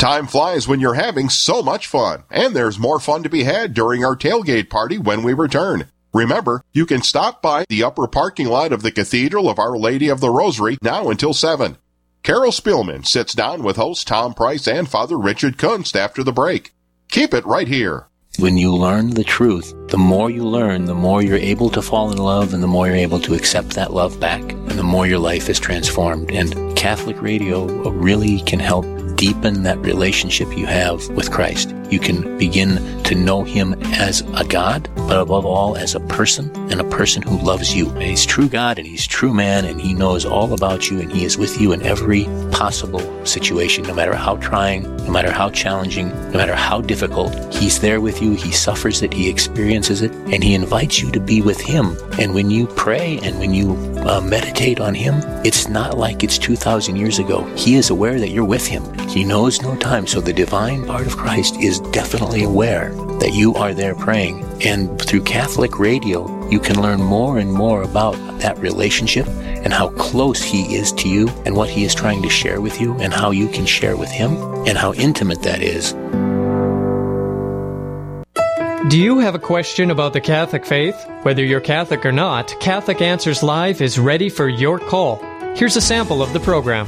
Time flies when you're having so much fun, and there's more fun to be had during our tailgate party when we return. Remember, you can stop by the upper parking lot of the Cathedral of Our Lady of the Rosary now until 7. Carol Spielman sits down with host Tom Price and Father Richard Kunst after the break. Keep it right here. When you learn the truth, the more you learn, the more you're able to fall in love, and the more you're able to accept that love back, and the more your life is transformed. And Catholic radio really can help deepen that relationship you have with Christ. You can begin to know him as a God, but above all as a person, and a person who loves you. And he's true God, and he's true man, and he knows all about you, and he is with you in every possible situation, no matter how trying, no matter how challenging, no matter how difficult. He's there with you, he suffers it, he experiences it, and he invites you to be with him. And when you pray and when you meditate on him, it's not like it's 2,000 years ago. He is aware that you're with him. He knows no time, so the divine part of Christ is definitely aware that you are there praying. And through Catholic radio, you can learn more and more about that relationship and how close he is to you and what he is trying to share with you and how you can share with him and how intimate that is. Do you have a question about the Catholic faith? Whether you're Catholic or not, Catholic Answers Live is ready for your call. Here's a sample of the program.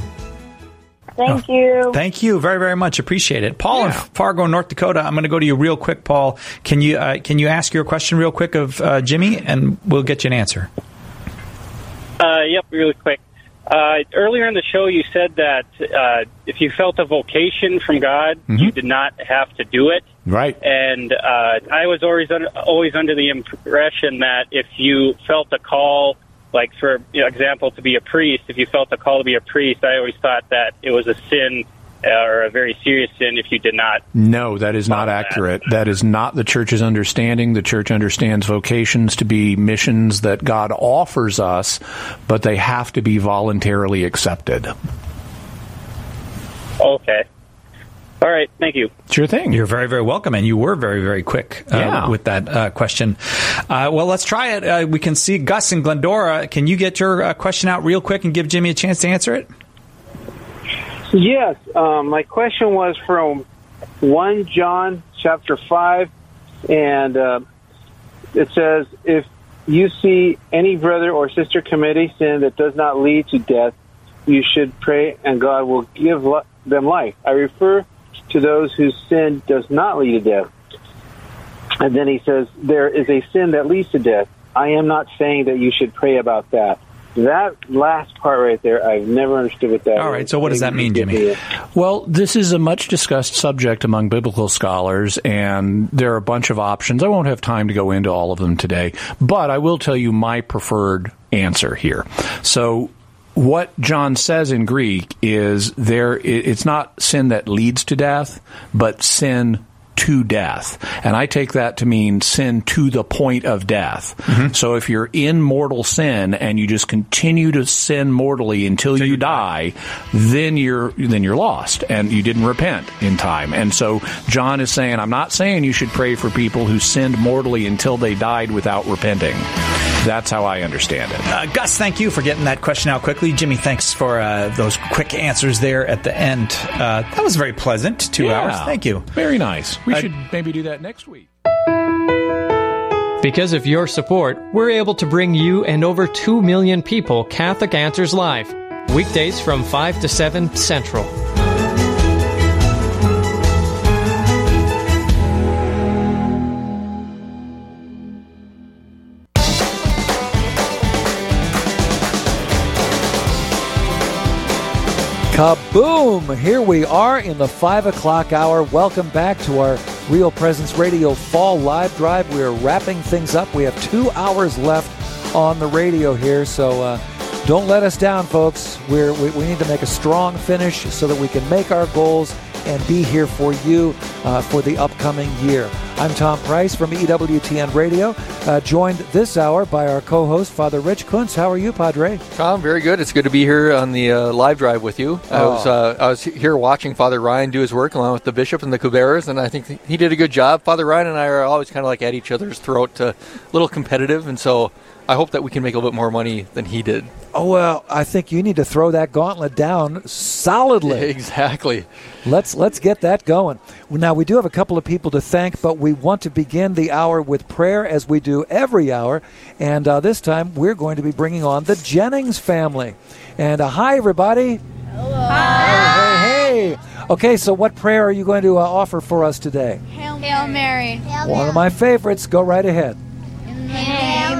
Thank you. Thank you very, very much. Appreciate it. Paul in Fargo, North Dakota, I'm going to go to you real quick, Paul. Can you ask your question real quick of Jimmy, and we'll get you an answer? Yep, really quick. Earlier in the show, you said that if you felt a vocation from God, you did not have to do it. Right. And I was always under the impression that if you felt a call, like, for example, to be a priest, if you felt the call to be a priest, I always thought that it was a sin or a very serious sin if you did not. No, that is not accurate. That is not the Church's understanding. The Church understands vocations to be missions that God offers us, but they have to be voluntarily accepted. Okay. All right. Thank you. Sure thing. You're very, very welcome. And you were very, very quick with that question. Well, let's try it. We can see Gus in Glendora. Can you get your question out real quick and give Jimmy a chance to answer it? Yes. My question was from 1 John chapter 5. And it says, if you see any brother or sister commit a sin that does not lead to death, you should pray and God will give them life. I refer to those whose sin does not lead to death. And then he says, there is a sin that leads to death. I am not saying that you should pray about that. That last part right there, I've never understood what that is. All right, so what does that mean, Jimmy? Well, this is a much-discussed subject among biblical scholars, and there are a bunch of options. I won't have time to go into all of them today, but I will tell you my preferred answer here. So what John says in Greek is it's not sin that leads to death, but sin to death. And I take that to mean sin to the point of death. Mm-hmm. So if you're in mortal sin and you just continue to sin mortally until you die, then you're lost and you didn't repent in time. And so John is saying, I'm not saying you should pray for people who sinned mortally until they died without repenting. That's how I understand it. Gus, thank you for getting that question out quickly. Jimmy, thanks for those quick answers there at the end. That was very pleasant, 2 hours. Thank you. Very nice. We should maybe do that next week. Because of your support, we're able to bring you and over 2 million people Catholic Answers Live, weekdays from 5 to 7 Central. Kaboom! Here we are in the 5 o'clock hour. Welcome back to our Real Presence Radio Fall Live Drive. We are wrapping things up. We have 2 hours left on the radio here, so don't let us down, folks. We need to make a strong finish so that we can make our goals and be here for you for the upcoming year. I'm Tom Price from EWTN Radio, joined this hour by our co-host, Father Rich Kunz. How are you, Padre? Tom, very good. It's good to be here on the live drive with you. I was here watching Father Ryan do his work along with the bishop and the Cuberas, and I think he did a good job. Father Ryan and I are always kind of like at each other's throat, a little competitive, and so I hope that we can make a little bit more money than he did. Oh, well, I think you need to throw that gauntlet down solidly. Yeah, exactly. Let's get that going. Now, we do have a couple of people to thank, but we want to begin the hour with prayer as we do every hour. And this time, we're going to be bringing on the Jennings family. And hi, everybody. Hello. Hi. Hey, hey. Okay, so what prayer are you going to offer for us today? Hail Mary. Hail Mary. Hail Mary. One of my favorites. Go right ahead. In the name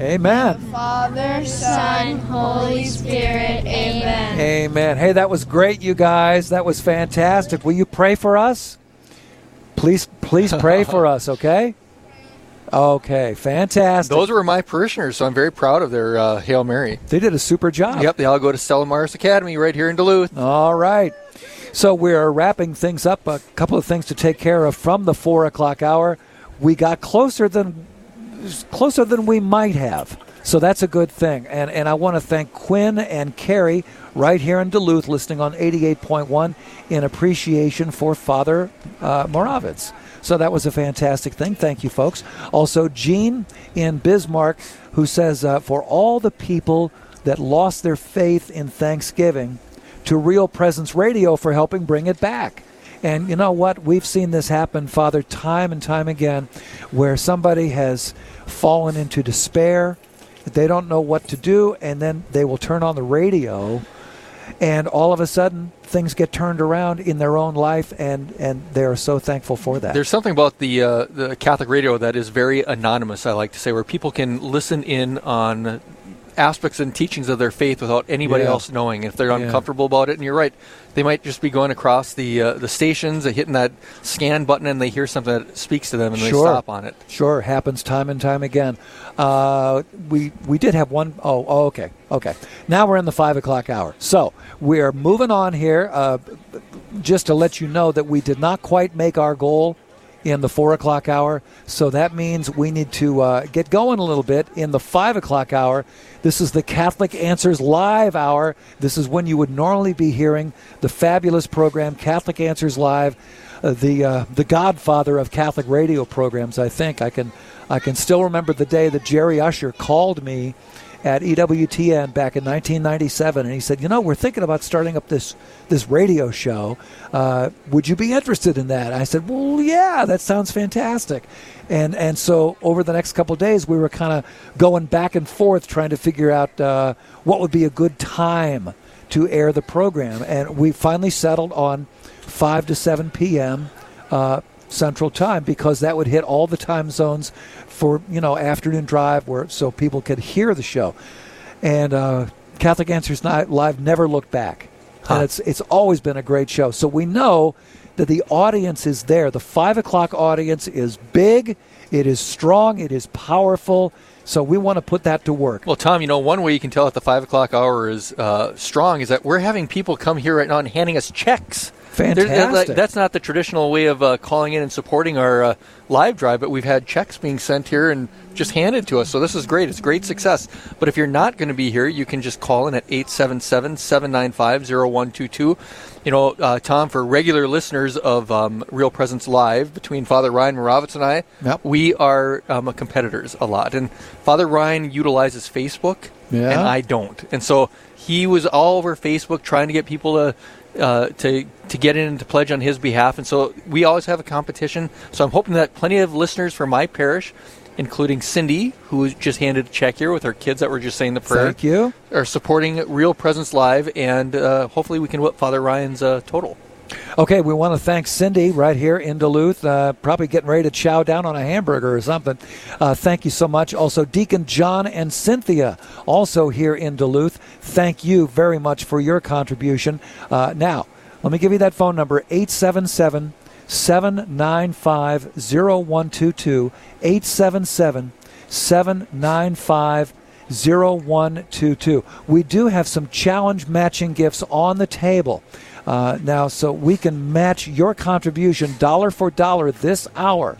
Amen. Father, Son, Holy Spirit, amen. Amen. Hey, that was great, you guys. That was fantastic. Will you pray for us? Please pray for us, okay? Okay, fantastic. Those were my parishioners, so I'm very proud of their Hail Mary. They did a super job. Yep, they all go to Stella Maris Academy right here in Duluth. All right. So we're wrapping things up. A couple of things to take care of from the 4 o'clock hour. We got closer than we might have. So that's a good thing. And I want to thank Quinn and Carrie right here in Duluth listening on 88.1 in appreciation for Father Moravitz. So that was a fantastic thing. Thank you, folks. Also, Jean in Bismarck, who says, for all the people that lost their faith in Thanksgiving, to Real Presence Radio for helping bring it back. And you know what? We've seen this happen, Father, time and time again, where somebody has fallen into despair. They don't know what to do, and then they will turn on the radio, and all of a sudden, things get turned around in their own life, and they are so thankful for that. There's something about the Catholic radio that is very anonymous, I like to say, where people can listen in on aspects and teachings of their faith without anybody else knowing. If they're uncomfortable about it, and you're right, they might just be going across the stations, they hitting that scan button, and they hear something that speaks to them, and they stop on it. Sure, happens time and time again. We did have one. Oh, okay. Now we're in the 5 o'clock hour, so we're moving on here. Just to let you know that we did not quite make our goal in the 4 o'clock hour, so that means we need to get going a little bit in the 5 o'clock hour. This is the Catholic Answers Live hour. This is when you would normally be hearing the fabulous program, Catholic Answers Live, the godfather of Catholic radio programs, I think. I can still remember the day that Jerry Usher called me at EWTN back in 1997, and he said, you know, we're thinking about starting up this radio show. Would you be interested in that? I said, well, yeah, that sounds fantastic. And so over the next couple of days, we were kind of going back and forth trying to figure out what would be a good time to air the program. And we finally settled on 5 to 7 p.m. Central Time, because that would hit all the time zones for, afternoon drive, where so people could hear the show. And Catholic Answers Live never looked back. Huh. And it's always been a great show. So we know that the audience is there. The 5 o'clock audience is big, it is strong, it is powerful. So we want to put that to work. Well, Tom, one way you can tell that the 5 o'clock hour is strong is that we're having people come here right now and handing us checks. Fantastic. That's not the traditional way of calling in and supporting our live drive, but we've had checks being sent here and just handed to us. So this is great. It's great success. But if you're not going to be here, you can just call in at 877-795-0122. Tom, for regular listeners of Real Presence Live, between Father Ryan Moravitz and I, we are competitors a lot. And Father Ryan utilizes Facebook, and I don't. And so he was all over Facebook trying to get people to get in and to pledge on his behalf, and so we always have a competition. So I'm hoping that plenty of listeners from my parish, including Cindy, who just handed a check here with her kids that were just saying the prayer, thank you, are supporting Real Presence Live, and hopefully we can whip Father Ryan's total. Okay, we want to thank Cindy right here in Duluth, probably getting ready to chow down on a hamburger or something. Thank you so much. Also, Deacon John and Cynthia, also here in Duluth, thank you very much for your contribution. Now, let me give you that phone number, 877-795-0122, 877-795-0122. 0122. We do have some challenge matching gifts on the table now, so we can match your contribution dollar for dollar this hour.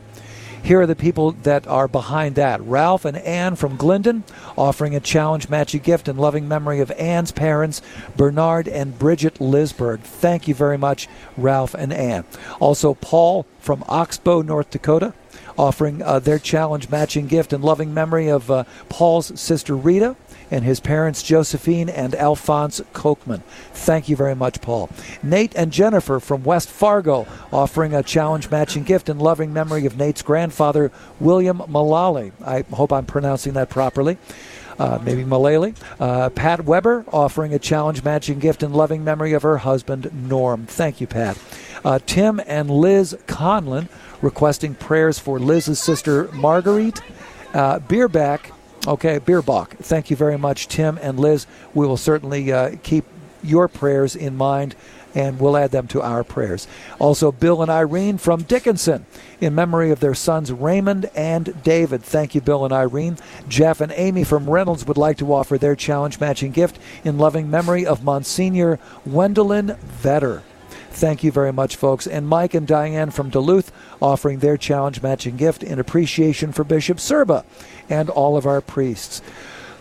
Here are the people that are behind that. Ralph and Ann from Glendon, offering a challenge matchy gift in loving memory of Ann's parents, Bernard and Bridget Lisberg. Thank you very much, Ralph and Ann. Also, Paul from Oxbow, North Dakota, offering their challenge matching gift in loving memory of Paul's sister Rita and his parents Josephine and Alphonse Kochman. Thank you very much, Paul. Nate and Jennifer from West Fargo, offering a challenge matching gift in loving memory of Nate's grandfather, William Mullally. I hope I'm pronouncing that properly. Maybe Mullally. Pat Weber, offering a challenge matching gift in loving memory of her husband, Norm. Thank you, Pat. Tim and Liz Conlon, requesting prayers for Liz's sister, Marguerite. Beerbach, thank you very much, Tim and Liz. We will certainly keep your prayers in mind, and we'll add them to our prayers. Also, Bill and Irene from Dickinson, in memory of their sons Raymond and David. Thank you, Bill and Irene. Jeff and Amy from Reynolds would like to offer their challenge matching gift in loving memory of Monsignor Wendelin Vetter. Thank you very much, folks. And Mike and Diane from Duluth, offering their challenge matching gift in appreciation for Bishop Sirba and all of our priests.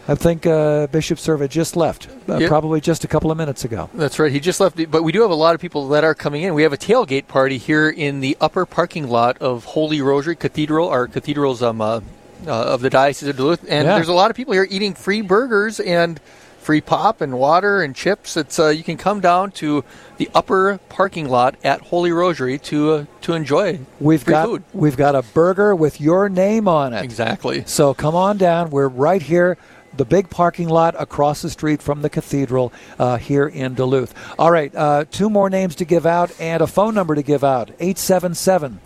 I think Bishop Sirba just left, probably just a couple of minutes ago. That's right. He just left. But we do have a lot of people that are coming in. We have a tailgate party here in the upper parking lot of Holy Rosary Cathedral, our cathedral's of the Diocese of Duluth. And there's a lot of people here eating free burgers and free pop and water and chips. It's you can come down to the upper parking lot at Holy Rosary to enjoy food. We've got a burger with your name on it. Exactly. So come on down. We're right here, the big parking lot across the street from the cathedral here in Duluth. All right, two more names to give out and a phone number to give out, 877-795-0122,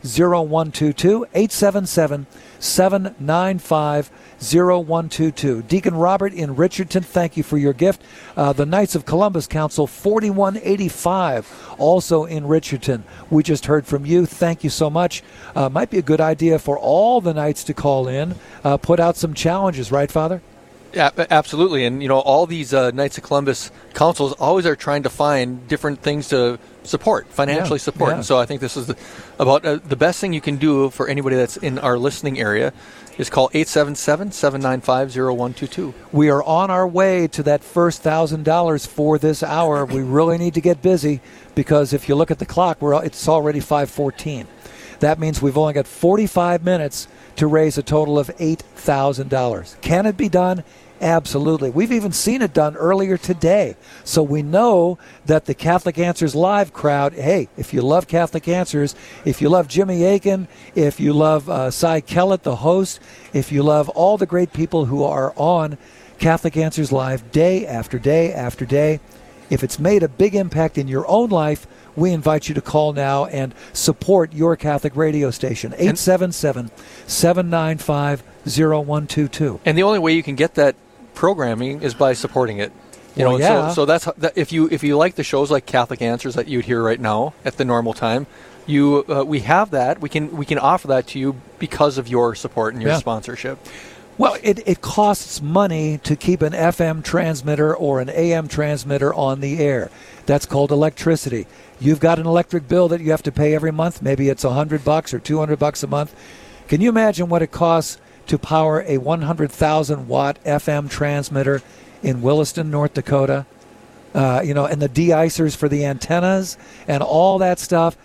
877-795-0122. 0122. Deacon Robert in Richardson, thank you for your gift. The Knights of Columbus Council 4185, also in Richardson. We just heard from you. Thank you so much. Might be a good idea for all the Knights to call in, put out some challenges, right, Father? Yeah, absolutely. And, you know, all these Knights of Columbus councils always are trying to find different things to financially support. Yeah. And so I think this is the best thing you can do for anybody that's in our listening area is call 877-795-0122. We are on our way to that first $1,000 for this hour. We really need to get busy because if you look at the clock, it's already 5:14. That means we've only got 45 minutes to raise a total of $8,000. Can it be done? Absolutely. We've even seen it done earlier today. So we know that the Catholic Answers Live crowd, hey, if you love Catholic Answers, if you love Jimmy Akin, if you love Cy Kellett, the host, if you love all the great people who are on Catholic Answers Live day after day after day, if it's made a big impact in your own life, we invite you to call now and support your Catholic radio station, 877-795-0122. And the only way you can get that programming is by supporting it. So that's how, if you like the shows like Catholic Answers that you'd hear right now at the normal time, we have that. We can offer that to you because of your support and your sponsorship. Well, it costs money to keep an FM transmitter or an AM transmitter on the air. That's called electricity. You've got an electric bill that you have to pay every month. Maybe it's $100 or $200 a month. Can you imagine what it costs to power a 100,000-watt FM transmitter in Williston, North Dakota? And the de-icers for the antennas and all that stuff.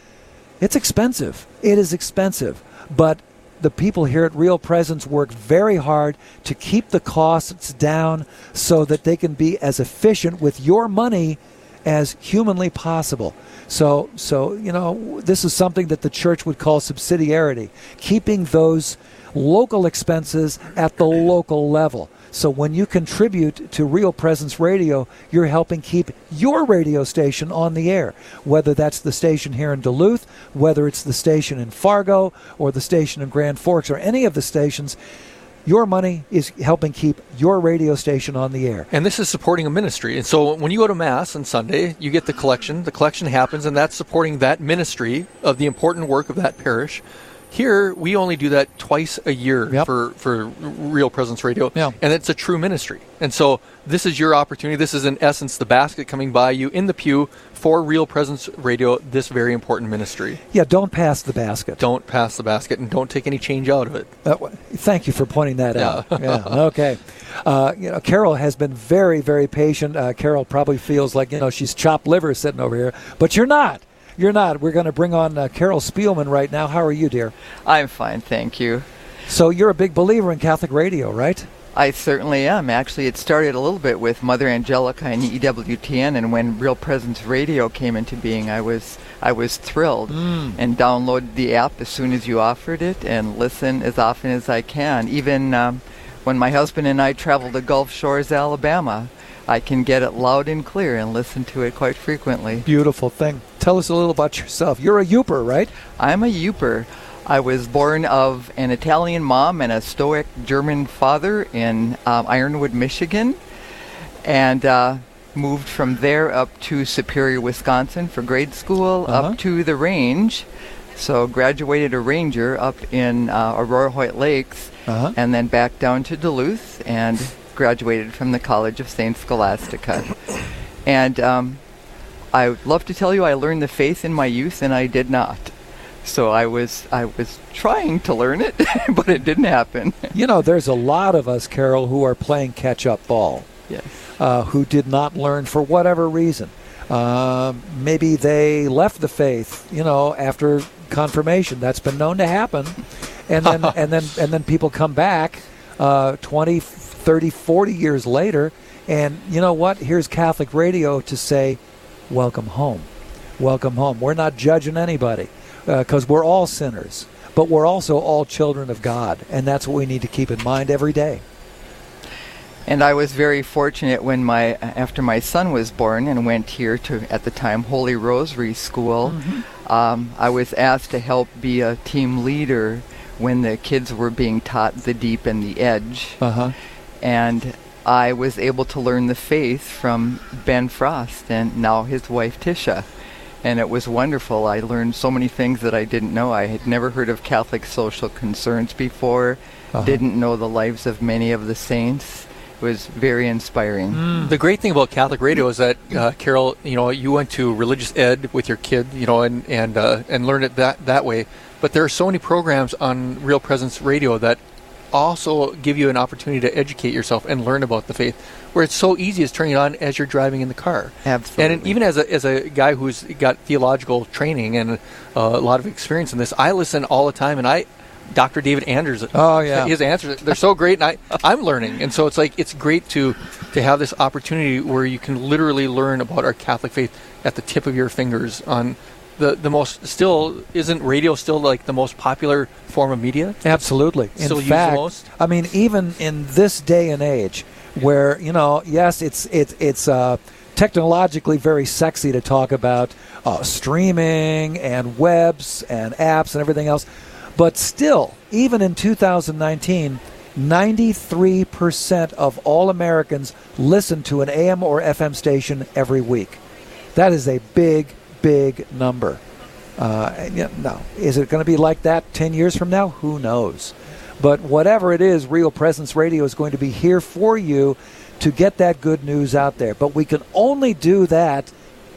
It's expensive. It is expensive. But the people here at Real Presence work very hard to keep the costs down so that they can be as efficient with your money as humanly possible. So, this is something that the church would call subsidiarity, keeping those local expenses at the local level. So when you contribute to Real Presence Radio, you're helping keep your radio station on the air, whether that's the station here in Duluth, whether it's the station in Fargo or the station in Grand Forks or any of the stations. Your money is helping keep your radio station on the air. And this is supporting a ministry. And so when you go to Mass on Sunday, you get the collection. The collection happens, and that's supporting that ministry of the important work of that parish. Here, we only do that twice a year for Real Presence Radio, and it's a true ministry. And so this is your opportunity. This is, in essence, the basket coming by you in the pew for Real Presence Radio, this very important ministry. Yeah, don't pass the basket. Don't pass the basket, and don't take any change out of it. Thank you for pointing that out. Yeah, okay. Carol has been very, very patient. Carol probably feels like, she's chopped liver sitting over here, but you're not. You're not. We're going to bring on Carol Spielman right now. How are you, dear? I'm fine, thank you. So you're a big believer in Catholic radio, right? I certainly am. Actually, it started a little bit with Mother Angelica and EWTN, and when Real Presence Radio came into being, I was thrilled and downloaded the app as soon as you offered it and listen as often as I can. Even when my husband and I travel to Gulf Shores, Alabama, I can get it loud and clear and listen to it quite frequently. Beautiful thing. Tell us a little about yourself. You're a Youper, right? I'm a Youper. I was born of an Italian mom and a Stoic German father in Ironwood, Michigan, and moved from there up to Superior, Wisconsin for grade school, up to the range. So graduated a ranger up in Aurora White Lakes, and then back down to Duluth and graduated from the College of St. Scholastica. And I would love to tell you I learned the faith in my youth, and I did not. So I was trying to learn it, but it didn't happen. There's a lot of us, Carol, who are playing catch-up ball, who did not learn for whatever reason. Maybe they left the faith, after confirmation. That's been known to happen. And then, and then people come back 20, 30, 40 years later, and you know what? Here's Catholic radio to say, welcome home. Welcome home. We're not judging anybody because we're all sinners, but we're also all children of God, and that's what we need to keep in mind every day. And I was very fortunate when after my son was born and went here to, at the time, Holy Rosary School, I was asked to help be a team leader when the kids were being taught the deep and the edge. And I was able to learn the faith from Ben Frost and now his wife Tisha. And it was wonderful. I learned so many things that I didn't know. I had never heard of Catholic social concerns before, didn't know the lives of many of the saints. It was very inspiring. The great thing about Catholic radio is that, Carol, you went to religious ed with your kid, and learned it that way. But there are so many programs on Real Presence Radio that also give you an opportunity to educate yourself and learn about the faith, where it's so easy as turning it on as you're driving in the car. Absolutely. And even as a guy who's got theological training and a lot of experience in this, I listen all the time, and Dr. David Anders, his answers, they're so great, and I'm learning. And so it's like it's great to have this opportunity where you can literally learn about our Catholic faith at the tip of your fingers on the most, isn't radio still like the most popular form of media? Absolutely. In fact, I mean, even in this day and age where, yes, it's technologically very sexy to talk about streaming and webs and apps and everything else, but still, even in 2019, 93% of all Americans listen to an AM or FM station every week. That is a big number. Is it going to be like that 10 years from now? Who knows? But whatever it is, Real Presence Radio is going to be here for you to get that good news out there. But we can only do that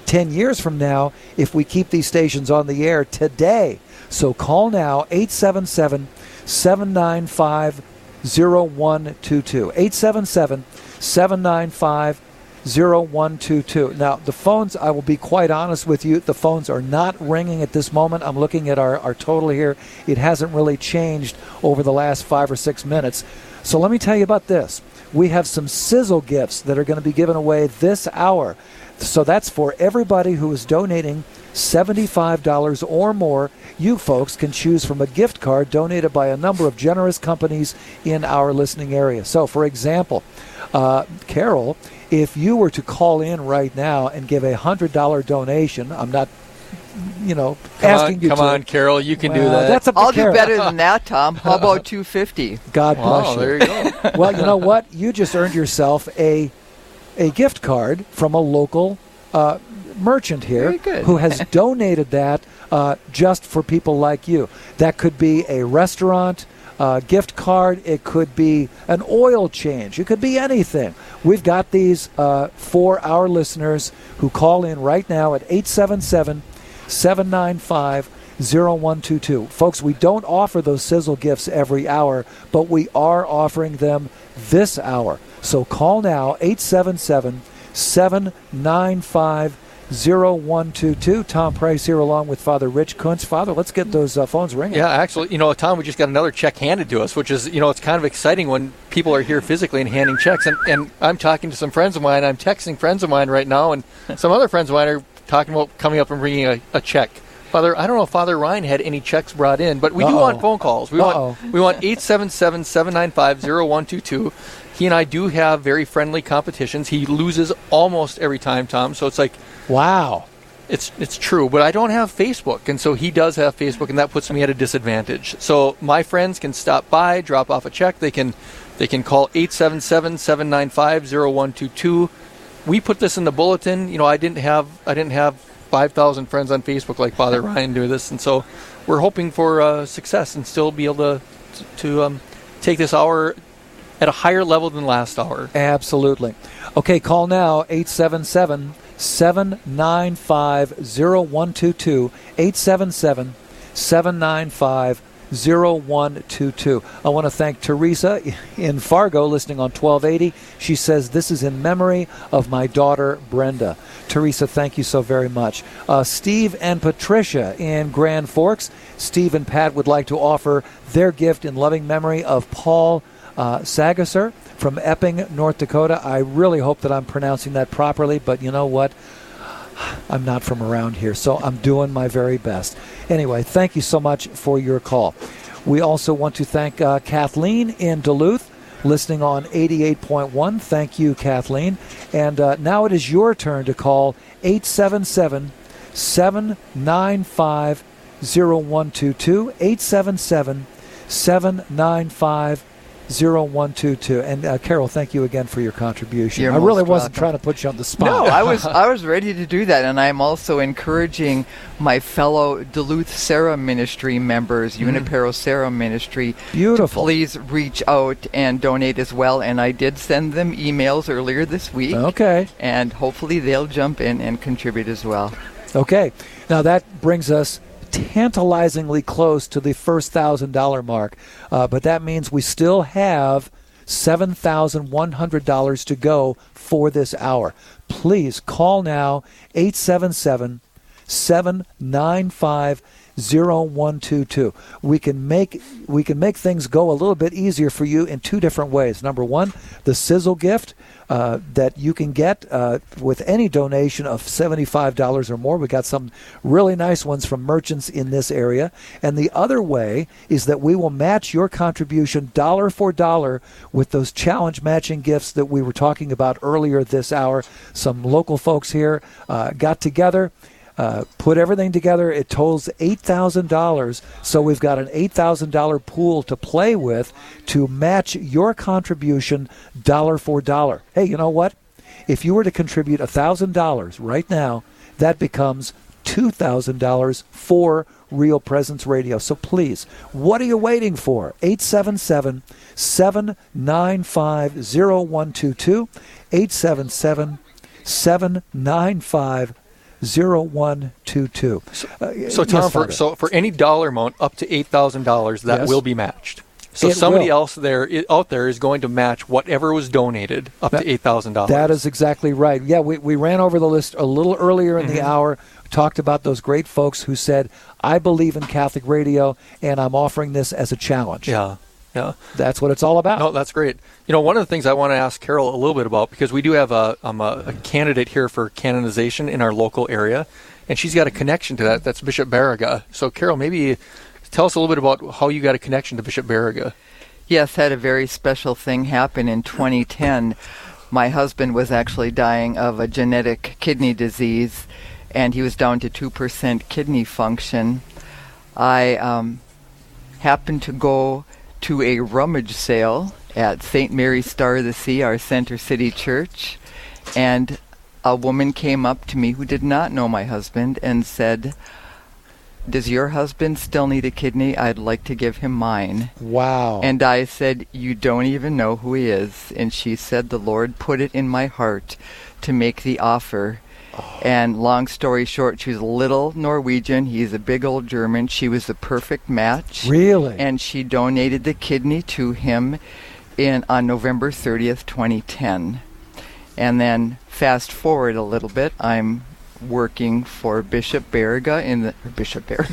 10 years from now if we keep these stations on the air today. So call now, 877-795-0122. 877-795-0122. 0122. Now, the phones, I will be quite honest with you, the phones are not ringing at this moment. I'm looking at our total here. It hasn't really changed over the last 5 or 6 minutes. So let me tell you about this. We have some sizzle gifts that are going to be given away this hour. So that's for everybody who is donating $75 or more. You folks can choose from a gift card donated by a number of generous companies in our listening area. So, for example, Carol, if you were to call in right now and give a $100 donation, I'm not, asking you to. Come on, Carol, you can do that. I'll do better than that, Tom. How about $250? God bless you. There you go. Well, you know what? You just earned yourself a gift card from a local merchant here who has donated that just for people like you. That could be a restaurant, a gift card. It could be an oil change. It could be anything. We've got these for our listeners who call in right now at 877-795-0122. Folks, we don't offer those sizzle gifts every hour, but we are offering them this hour. So call now, 877-795-0122. Tom Price here along with Father Rich Kunst. Father, let's get those phones ringing. Yeah, actually, Tom, we just got another check handed to us, which is, it's kind of exciting when people are here physically and handing checks. And I'm talking to some friends of mine. I'm texting friends of mine right now, and some other friends of mine are talking about coming up and bringing a check. Father, I don't know if Father Ryan had any checks brought in, but we do want phone calls. We want 877-795-0122. He and I do have very friendly competitions. He loses almost every time, Tom. So it's like, wow, it's true. But I don't have Facebook, and so he does have Facebook, and that puts me at a disadvantage. So my friends can stop by, drop off a check. They can call 877-795-0122. We put this in the bulletin. I didn't have 5,000 friends on Facebook like Father Ryan do this, and so we're hoping for success and still be able to take this hour at a higher level than last hour. Absolutely. Okay, call now, 877-795-0122, 877-795-0122. I want to thank Teresa in Fargo listening on 1280. She says, this is in memory of my daughter, Brenda. Teresa, thank you so very much. Steve and Patricia in Grand Forks. Steve and Pat would like to offer their gift in loving memory of Paul Sagasser from Epping, North Dakota. I really hope that I'm pronouncing that properly, but you know what? I'm not from around here, so I'm doing my very best. Anyway, thank you so much for your call. We also want to thank Kathleen in Duluth, listening on 88.1. Thank you, Kathleen. And now it is your turn to call 877-795-0122, 877-795-0122. And Carol, thank you again for your contribution. You're I really wasn't welcome. Trying to put you on the spot. No, I was ready to do that, and I'm also encouraging my fellow Duluth Serra Ministry members, Junípero Serra Ministry, beautiful, to please reach out and donate as well. And I did send them emails earlier this week. Okay, and hopefully they'll jump in and contribute as well. Okay, now that brings us tantalizingly close to the first $1,000 mark, but that means we still have $7,100 to go for this hour. Please call now, 877-795-0122. We can make things go a little bit easier for you in two different ways. Number one, the sizzle gift that you can get with any donation of $75 or more. We got some really nice ones from merchants in this area. And the other way is that we will match your contribution dollar for dollar with those challenge matching gifts that we were talking about earlier this hour. Some local folks here got together, put everything together. It totals $8,000. So we've got an $8,000 pool to play with to match your contribution dollar for dollar. Hey, you know what? If you were to contribute $1,000 right now, that becomes $2,000 for Real Presence Radio. So please, what are you waiting for? 877-795-0122, 877-795-0122. 0122. So Tom, yes, for any dollar amount up to $8,000, that will be matched. So somebody else out there is going to match whatever was donated up to $8,000. That is exactly right. Yeah, we ran over the list a little earlier in the hour, talked about those great folks who said, I believe in Catholic radio, and I'm offering this as a challenge. Yeah. That's what it's all about. No, that's great. One of the things I want to ask Carol a little bit about, because we do have a candidate here for canonization in our local area, and she's got a connection to that. That's Bishop Baraga. So, Carol, maybe tell us a little bit about how you got a connection to Bishop Baraga. Yes, had a very special thing happen in 2010. My husband was actually dying of a genetic kidney disease, and he was down to 2% kidney function. I happened to go to a rummage sale at St. Mary's Star of the Sea, our Center City Church, and a woman came up to me who did not know my husband and said, does your husband still need a kidney? I'd like to give him mine. Wow. And I said, you don't even know who he is. And she said, the Lord put it in my heart to make the offer. Oh. And long story short, she was a little Norwegian. He's a big old German. She was the perfect match. Really? And she donated the kidney to him on November 30th, 2010. And then fast forward a little bit, I'm working for Bishop Baraga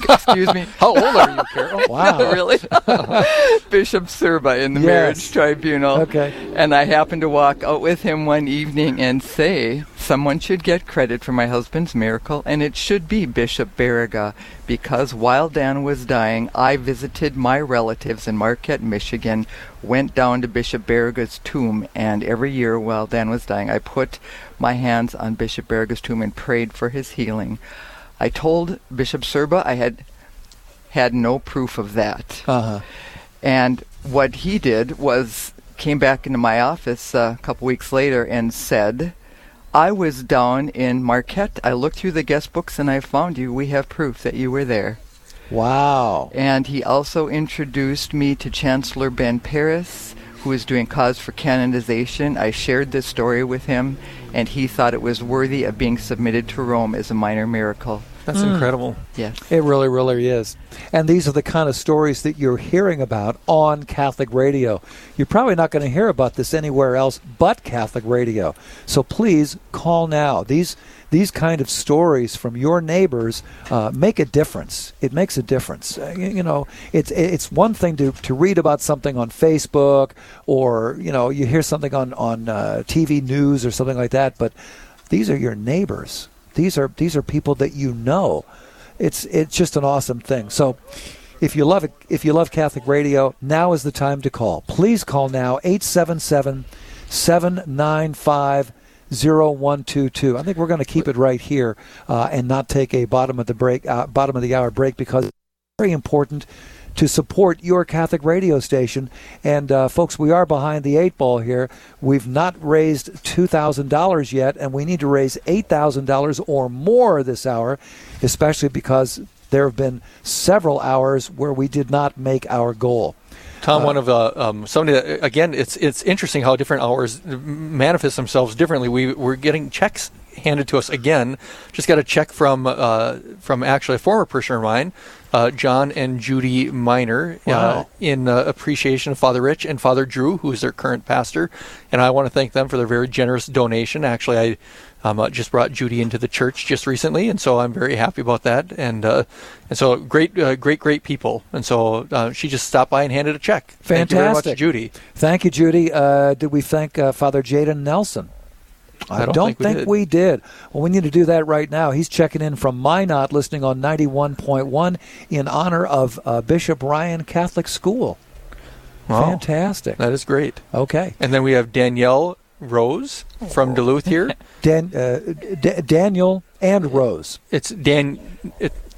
excuse me. How old are you, Carol? Wow. Really? Bishop Sirba in the Marriage Tribunal. Okay. And I happened to walk out with him one evening and say, someone should get credit for my husband's miracle, and it should be Bishop Baraga, because while Dan was dying, I visited my relatives in Marquette, Michigan, went down to Bishop Baraga's tomb, and every year while Dan was dying, I put my hands on Bishop Baraga's tomb and prayed for his healing. I told Bishop Sirba I had no proof of that. Uh-huh. And what he did was came back into my office a couple weeks later and said, I was down in Marquette. I looked through the guest books and I found you. We have proof that you were there. Wow. And he also introduced me to Chancellor Ben Paris, who is doing cause for canonization. I shared this story with him, and he thought it was worthy of being submitted to Rome as a minor miracle. That's incredible. Yes. It really, really is. And these are the kind of stories that you're hearing about on Catholic Radio. You're probably not going to hear about this anywhere else but Catholic Radio. So please call now. These kind of stories from your neighbors make a difference. It makes a difference. You know, it's one thing to read about something on Facebook, or, you know, you hear something on TV news or something like that, but these are your neighbors. These are people that you know. It's just an awesome thing. So if you love it, if you love Catholic Radio, now is the time to call. Please call now, 877-795-0122. I think we're going to keep it right here and not take a bottom of the hour break, because it's very important to support your Catholic radio station. And folks, we are behind the eight ball here. We've not raised $2,000 yet, and we need to raise $8,000 or more this hour, especially because there have been several hours where we did not make our goal. Tom, one of somebody that, again, it's interesting how different hours manifest themselves differently. We're getting checks handed to us again. Just got a check from actually a former parishioner of mine, John and Judy Miner, wow, in appreciation of Father Rich and Father Drew, who is their current pastor. And I want to thank them for their very generous donation. Actually, I just brought Judy into the church just recently, and so I'm very happy about that. And so great people. And so she just stopped by and handed a check. Fantastic. Thank you very much, Judy. Thank you, Judy. Did we thank Father Jaden Nelson? I don't think we did. Well, we need to do that right now. He's checking in from Minot, listening on 91.1 in honor of Bishop Ryan Catholic School. Wow. Fantastic. That is great. Okay. And then we have Danielle Rose from Duluth here. Daniel and Rose. It's isn't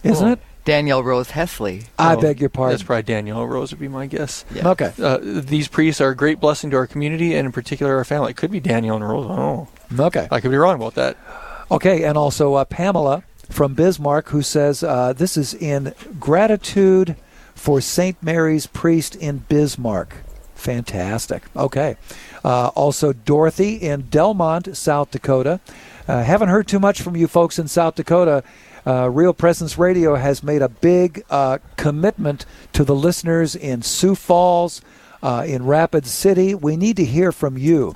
it? Daniel Rose Hesley. I beg your pardon. That's probably Daniel Rose would be my guess. Yeah. Okay. These priests are a great blessing to our community and in particular our family. It could be Daniel and Rose. Oh. Okay. I could be wrong about that. Okay. And also Pamela from Bismarck, who says, this is in gratitude for St. Mary's priest in Bismarck. Fantastic. Okay. Also Dorothy in Delmont, South Dakota. Haven't heard too much from you folks in South Dakota. Real Presence Radio has made a big commitment to the listeners in Sioux Falls, in Rapid City. We need to hear from you.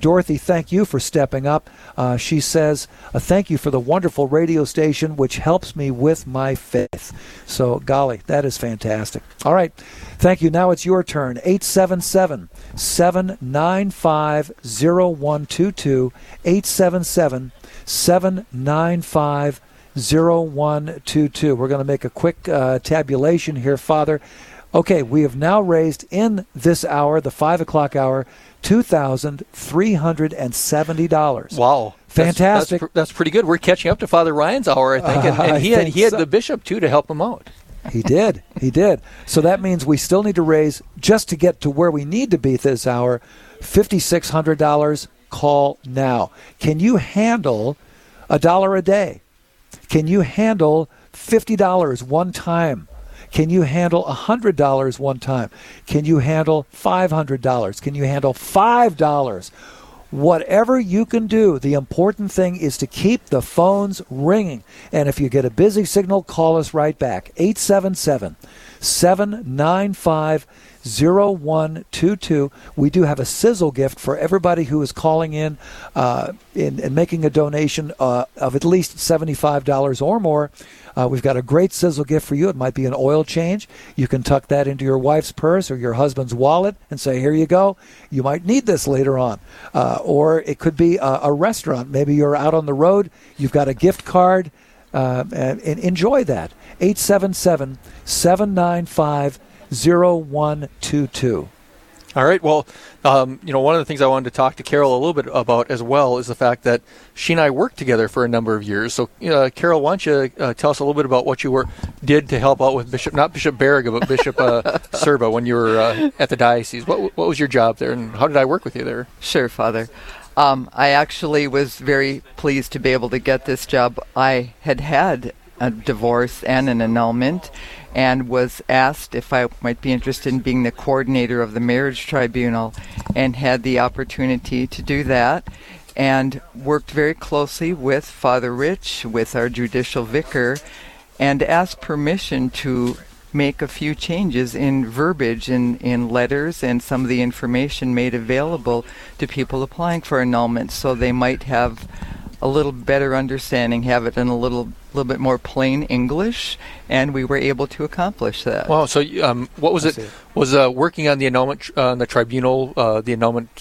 Dorothy, thank you for stepping up. She says, thank you for the wonderful radio station, which helps me with my faith. So, golly, that is fantastic. All right. Thank you. Now it's your turn. 877-795-0122. 877-795-0122. 0122. We're going to make a quick tabulation here, Father. Okay, we have now raised in this hour, the 5 o'clock hour, $2,370. Wow. Fantastic. That's pretty good. We're catching up to Father Ryan's hour, I think. And he had the bishop, too, to help him out. He did. He did. So that means we still need to raise, just to get to where we need to be this hour, $5,600. Call now. Can you handle $1 a day? Can you handle $50 one time? Can you handle $100 one time? Can you handle $500? Can you handle $5? Whatever you can do, the important thing is to keep the phones ringing. And if you get a busy signal, call us right back. 877-795-0122. We do have a sizzle gift for everybody who is calling in and making a donation of at least $75 or more. We've got a great sizzle gift for you. It might be an oil change. You can tuck that into your wife's purse or your husband's wallet and say, here you go. You might need this later on. Or it could be a restaurant. Maybe you're out on the road. You've got a gift card. And enjoy that. 877-795-0122. All right. Well, one of the things I wanted to talk to Carol a little bit about as well is the fact that she and I worked together for a number of years. So, Carol, why don't you tell us a little bit about what you did to help out with Bishop, not Bishop Baraga, but Bishop Sirba when you were at the diocese. What was your job there, and how did I work with you there? Sure, Father. I actually was very pleased to be able to get this job. I had a divorce and an annulment, and was asked if I might be interested in being the coordinator of the marriage tribunal, and had the opportunity to do that, and worked very closely with Father Rich, with our judicial vicar, and asked permission to make a few changes in verbiage in letters and some of the information made available to people applying for annulment, so they might have a little better understanding, have it in a little bit more plain English, and we were able to accomplish that. Wow! So, what was it? Was working on the annulment, on the tribunal, the annulment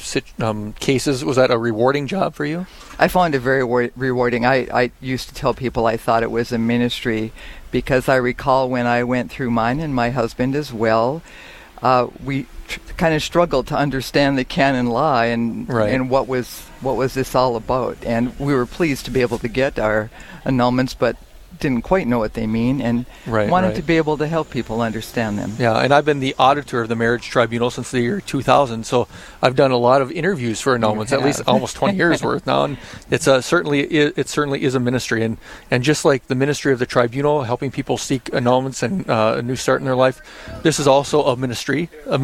cases? Was that a rewarding job for you? I found it very rewarding. I used to tell people I thought it was a ministry, because I recall when I went through mine and my husband as well, we kind of struggled to understand the canon law and what was this all about. And we were pleased to be able to get our annulments, but didn't quite know what they mean, and wanted to be able to help people understand them. Yeah, and I've been the auditor of the marriage tribunal since the year 2000, so I've done a lot of interviews for annulments, at least almost 20 years worth now, and it certainly is a ministry, and just like the ministry of the tribunal, helping people seek annulments and a new start in their life, this is also a ministry of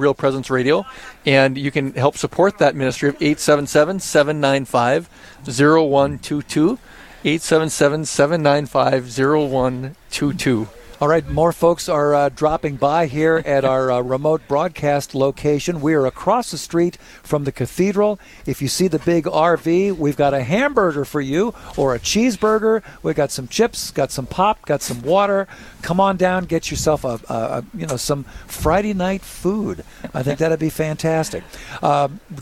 Real Presence Radio, and you can help support that ministry of 877-795-0122. 877-795-0122. All right, more folks are dropping by here at our remote broadcast location. We are across the street from the cathedral. If you see the big RV, we've got a hamburger for you, or a cheeseburger. We've got some chips, got some pop, got some water. Come on down, get yourself some Friday night food. I think that'd be fantastic.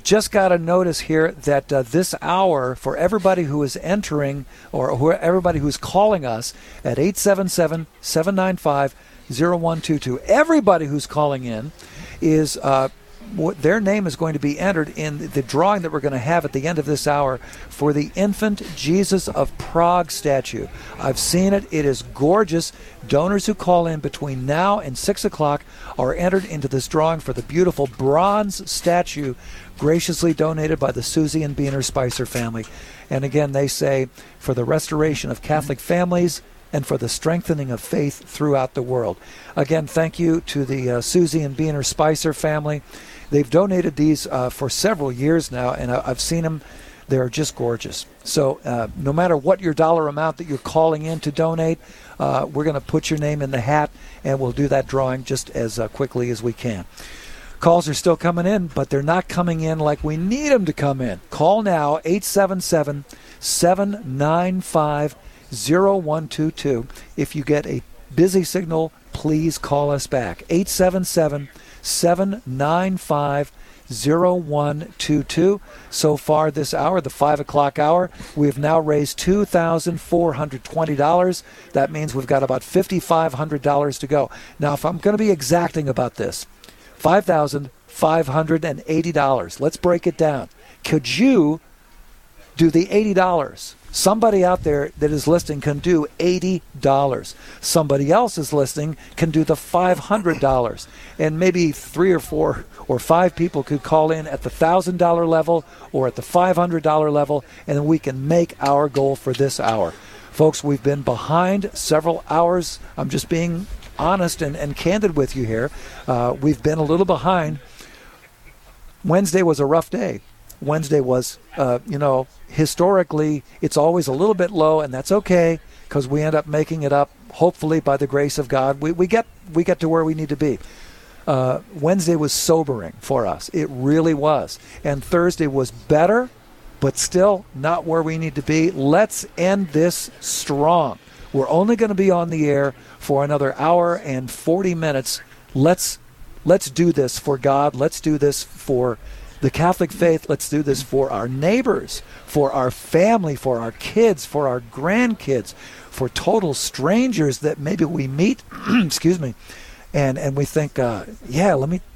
Just got a notice here that this hour, for everybody who is entering, or everybody who's calling us at 877-795-0122, everybody who's calling in is their name is going to be entered in the drawing that we're going to have at the end of this hour for the Infant Jesus of Prague statue. I've seen it. It is gorgeous. Donors who call in between now and 6 o'clock are entered into this drawing for the beautiful bronze statue graciously donated by the Susie and Beaner Spicer family. And again, they say, for the restoration of Catholic families and for the strengthening of faith throughout the world. Again, thank you to the Susie and Beaner Spicer family. They've donated these for several years now, and I've seen them. They're just gorgeous. So no matter what your dollar amount that you're calling in to donate, we're going to put your name in the hat, and we'll do that drawing just as quickly as we can. Calls are still coming in, but they're not coming in like we need them to come in. Call now, 877-795-0122. If you get a busy signal, please call us back. 877-795-0122. So far this hour, the 5 o'clock hour, we have now raised $2,420. That means we've got about $5,500 to go. Now, if I'm going to be exacting about this, $5,580. Let's break it down. Could you do the $80? Somebody out there that is listening can do $80. Somebody else is listening can do the $500. And maybe 3 or 4 or 5 people could call in at the $1,000 level or at the $500 level, and we can make our goal for this hour. Folks, we've been behind several hours. I'm just being honest and candid with you here. We've been a little behind. Wednesday was a rough day. Wednesday was, historically, it's always a little bit low, and that's okay, because we end up making it up, hopefully, by the grace of God. We get to where we need to be. Wednesday was sobering for us. It really was. And Thursday was better, but still not where we need to be. Let's end this strong. We're only going to be on the air for another hour and 40 minutes. Let's do this for God. Let's do this for the Catholic faith. Let's do this for our neighbors, for our family, for our kids, for our grandkids, for total strangers that maybe we meet, excuse me, and we think, let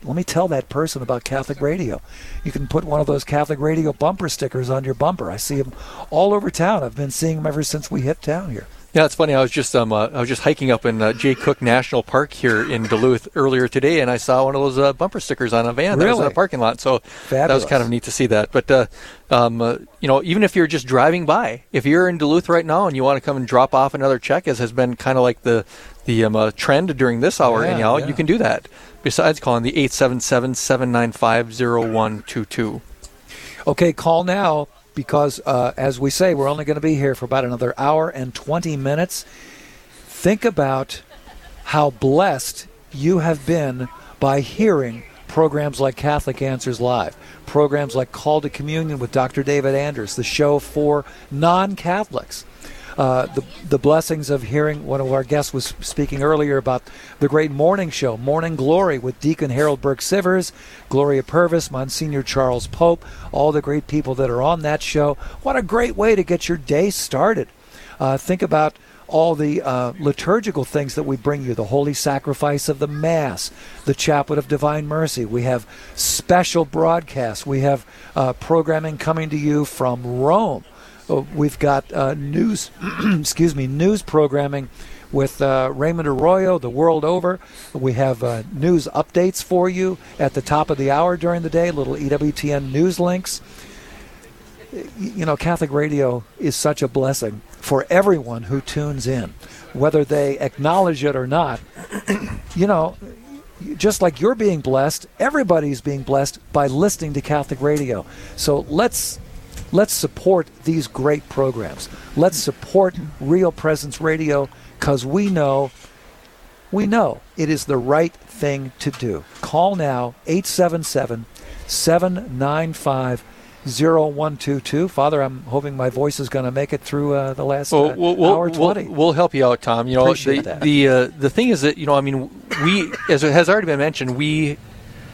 me tell that person about Catholic radio. You can put one of those Catholic radio bumper stickers on your bumper. I see them all over town. I've been seeing them ever since we hit town here. Yeah, it's funny. I was just hiking up in Jay Cook National Park here in Duluth earlier today, and I saw one of those bumper stickers on a van that was in a parking lot. So Fabulous. That was kind of neat to see that. But even if you're just driving by, if you're in Duluth right now and you want to come and drop off another check, as has been kind of like the trend during this hour, you can do that. Besides calling the 877-795-0122. Okay, call now. Because, as we say, we're only going to be here for about another hour and 20 minutes. Think about how blessed you have been by hearing programs like Catholic Answers Live, programs like Call to Communion with Dr. David Anders, the show for non-Catholics. The blessings of hearing, one of our guests was speaking earlier about the great morning show, Morning Glory, with Deacon Harold Burke Sivers, Gloria Purvis, Monsignor Charles Pope, all the great people that are on that show. What a great way to get your day started. Think about all the liturgical things that we bring you, the Holy Sacrifice of the Mass, the Chaplet of Divine Mercy. We have special broadcasts. We have programming coming to you from Rome. We've got news programming with Raymond Arroyo, The World Over. We have news updates for you at the top of the hour during the day, little EWTN news links. You know, Catholic radio is such a blessing for everyone who tunes in, whether they acknowledge it or not. You know, just like you're being blessed, everybody's being blessed by listening to Catholic radio. So Let's support these great programs. Let's support Real Presence Radio, because we know it is the right thing to do. Call now, 877-795-0122. Father, I'm hoping my voice is going to make it through the last hour 20. We'll help you out, Tom. You know, Appreciate that. The thing is that, you know, I mean, we, as it has already been mentioned, we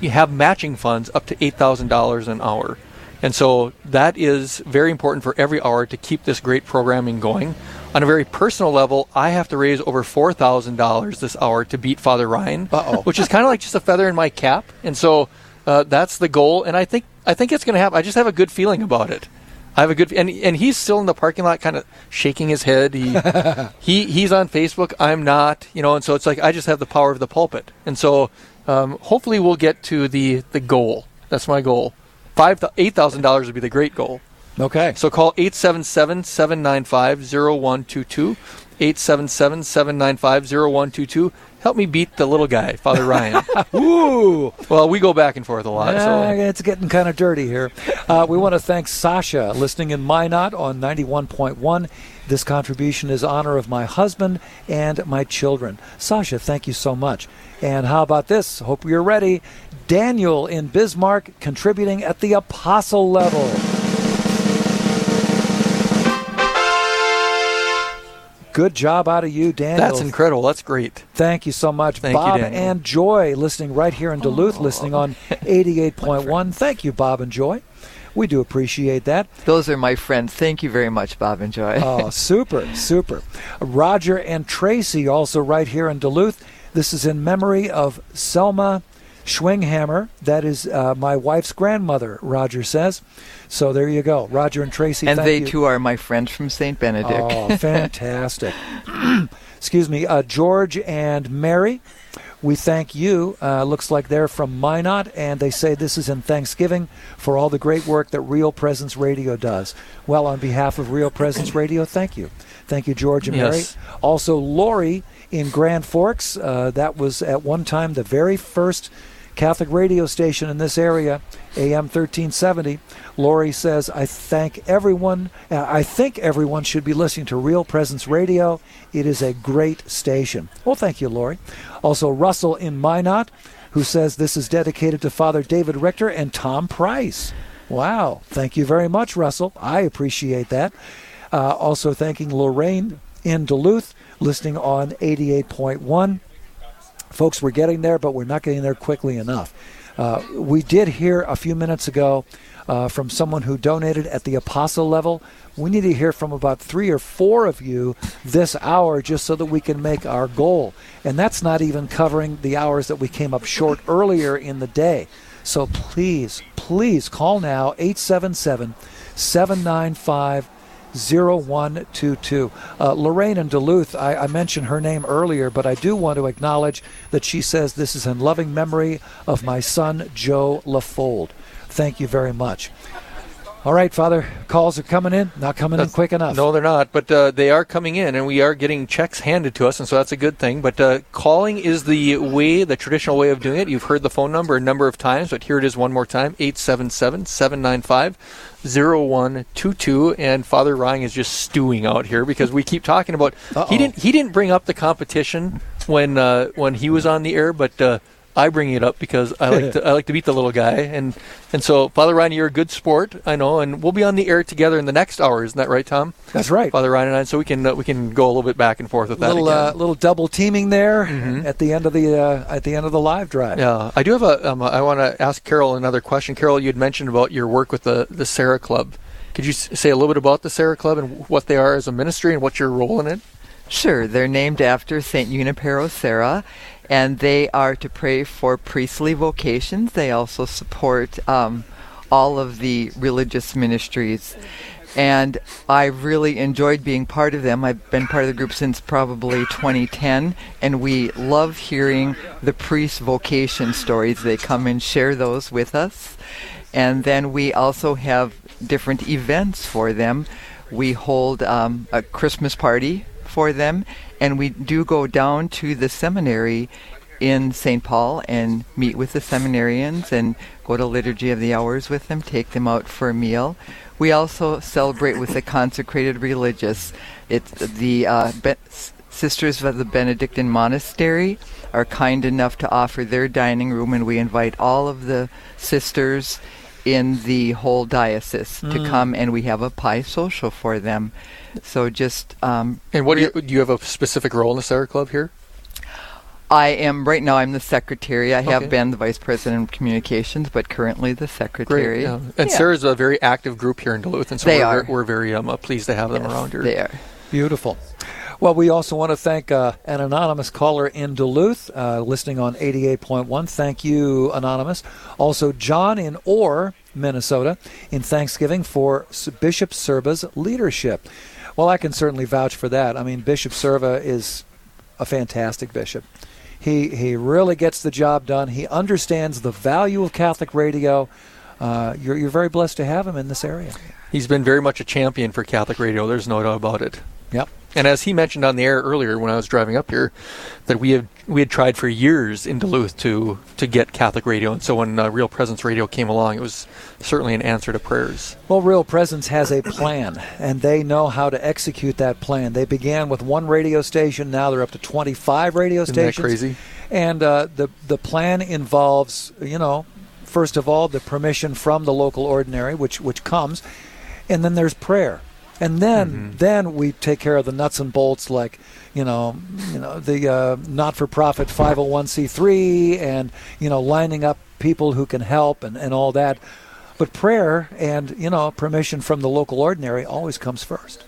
have matching funds up to $8,000 an hour. And so that is very important for every hour to keep this great programming going. On a very personal level, I have to raise over $4,000 this hour to beat Father Ryan, which is kind of like just a feather in my cap. And so that's the goal. And I think it's going to happen. I just have a good feeling about it. I have a good, and he's still in the parking lot, kind of shaking his head. He's on Facebook. I'm not, you know. And so it's like I just have the power of the pulpit. And so hopefully we'll get to the goal. That's my goal. $8,000 would be the great goal. Okay. So call 877-795-0122, 877-795-0122. Help me beat the little guy, Father Ryan. Woo! Well, we go back and forth a lot. So. It's getting kind of dirty here. We want to thank Sasha, listening in Minot on 91.1. This contribution is in honor of my husband and my children. Sasha, thank you so much. And how about this? Hope you're ready. Daniel in Bismarck, contributing at the apostle level. Good job out of you, Daniel. That's incredible. That's great. Thank you so much. Bob and Joy, listening right here in Duluth, listening on 88.1. Thank you, Bob and Joy. We do appreciate that. Those are my friends. Thank you very much, Bob and Joy. Oh, super, super. Roger and Tracy, also right here in Duluth. This is in memory of Selma Schwinghammer. That is my wife's grandmother, Roger says. So there you go. Roger and Tracy, and thank you. And they, too, are my friends from St. Benedict. Oh, fantastic. Excuse me. George and Mary, We thank you. Looks like they're from Minot, and they say this is in thanksgiving for all the great work that Real Presence Radio does. Well, on behalf of Real Presence Radio, thank you. Thank you, George and yes. Mary. Also, Lori in Grand Forks. That was at one time the very first Catholic radio station in this area, AM 1370. Lori says, I think everyone should be listening to Real Presence Radio. It is a great station. Well, thank you, Lori. Also, Russell in Minot, who says this is dedicated to Father David Richter and Tom Price. Wow. Thank you very much, Russell. I appreciate that. Also thanking Lorraine in Duluth, listening on 88.1. Folks, we're getting there, but we're not getting there quickly enough. We did hear a few minutes ago from someone who donated at the apostle level. We need to hear from about 3 or 4 of you this hour just so that we can make our goal. And that's not even covering the hours that we came up short earlier in the day. So please, please call now, 877-795-0122. Lorraine in Duluth, I mentioned her name earlier, but I do want to acknowledge that she says this is in loving memory of my son, Joe LaFold. Thank you very much. All right, Father, calls are coming in. Not coming in quick enough. No, they're not, but they are coming in, and we are getting checks handed to us, and so that's a good thing. But calling is the way, the traditional way of doing it. You've heard the phone number a number of times, but here it is one more time, 877-795-0122. And Father Ryan is just stewing out here because we keep talking about he didn't bring up the competition when he was on the air, but I bring it up because I like to beat the little guy, and so Father Ryan, you're a good sport, I know, and we'll be on the air together in the next hour, isn't that right, Tom? That's right, Father Ryan and I. So we can go a little bit back and forth with that. A little double teaming there at the end of the live drive. Yeah, I do have I want to ask Carol another question. Carol, you'd mentioned about your work with the Serra Club. Could you say a little bit about the Serra Club and what they are as a ministry and what's your role in it? Sure, they're named after St. Junípero Serra, and they are to pray for priestly vocations. They also support all of the religious ministries, and I really enjoyed being part of them. I've been part of the group since probably 2010, and we love hearing the priest vocation stories. They come and share those with us, and then we also have different events for them. We hold a Christmas party for them, and we do go down to the seminary in St. Paul and meet with the seminarians and go to Liturgy of the Hours with them, take them out for a meal. We also celebrate with the consecrated religious. It's the Sisters of the Benedictine Monastery are kind enough to offer their dining room, and we invite all of the sisters in the whole diocese to come, and we have a pie social for them. So just... and what do you have a specific role in the Serra Club here? Right now I'm the secretary. I have been the vice president of communications, but currently the secretary. Great, yeah. And Sarah's a very active group here in Duluth, and so we're very pleased to have them around here. They are. Beautiful. Well, we also want to thank an anonymous caller in Duluth, listening on 88.1. Thank you, Anonymous. Also, John in Orr, Minnesota, in thanksgiving for Bishop Sirba's leadership. Well, I can certainly vouch for that. I mean, Bishop Sirba is a fantastic bishop. He really gets the job done. He understands the value of Catholic radio. You're very blessed to have him in this area. He's been very much a champion for Catholic radio. There's no doubt about it. Yep. And as he mentioned on the air earlier when I was driving up here, that we had tried for years in Duluth to get Catholic radio. And so when Real Presence Radio came along, it was certainly an answer to prayers. Well, Real Presence has a plan, and they know how to execute that plan. They began with 1 radio station. Now they're up to 25 radio stations. Isn't that crazy? And the plan involves, first of all, the permission from the local ordinary, which comes. And then there's prayer. And then we take care of the nuts and bolts, like the not-for-profit 501c3, and lining up people who can help and all that. But prayer and permission from the local ordinary always comes first.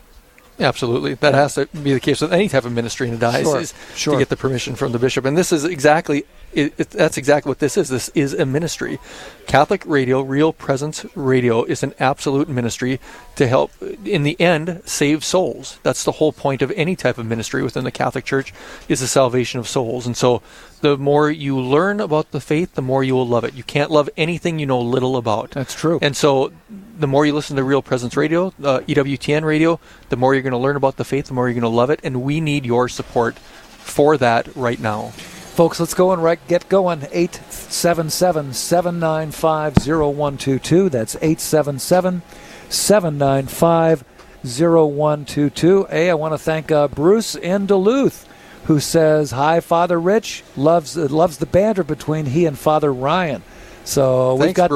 Absolutely. That has to be the case with any type of ministry in a diocese to get the permission from the bishop. And this is exactly, that's exactly what this is. This is a ministry. Catholic Radio, Real Presence Radio, is an absolute ministry to help, in the end, save souls. That's the whole point of any type of ministry within the Catholic Church, is the salvation of souls. And so the more you learn about the faith, the more you will love it. You can't love anything you know little about. That's true. And so the more you listen to Real Presence Radio, EWTN Radio, the more you're going to learn about the faith, the more you're going to love it. And we need your support for that right now. Folks, let's go and get going. 877-795-0122. That's 877-795-0122. Hey, I want to thank Bruce in Duluth, who says, hi, Father Rich. Loves the banter between he and Father Ryan. So we've got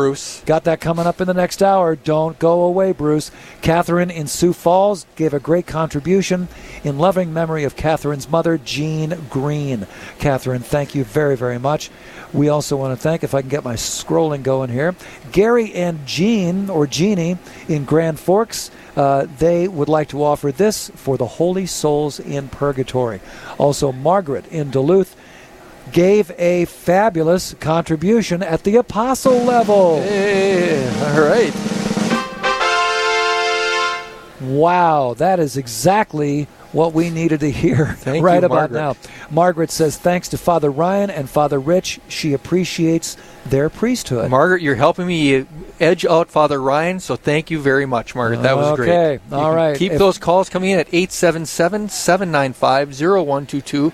that coming up in the next hour. Don't go away, Bruce. Catherine in Sioux Falls gave a great contribution in loving memory of Catherine's mother, Jean Green. Catherine, thank you very, very much. We also want to thank, if I can get my scrolling going here, Gary and Jean, or Jeannie, in Grand Forks. They would like to offer this for the holy souls in purgatory. Also, Margaret in Duluth gave a fabulous contribution at the apostle level. Hey, all right. Wow, that is exactly what we needed to hear right about now. Margaret says, thanks to Father Ryan and Father Rich. She appreciates their priesthood. Margaret, you're helping me edge out Father Ryan, so thank you very much, Margaret. That was great. Okay, all right. Keep those calls coming in at 877-795-0122.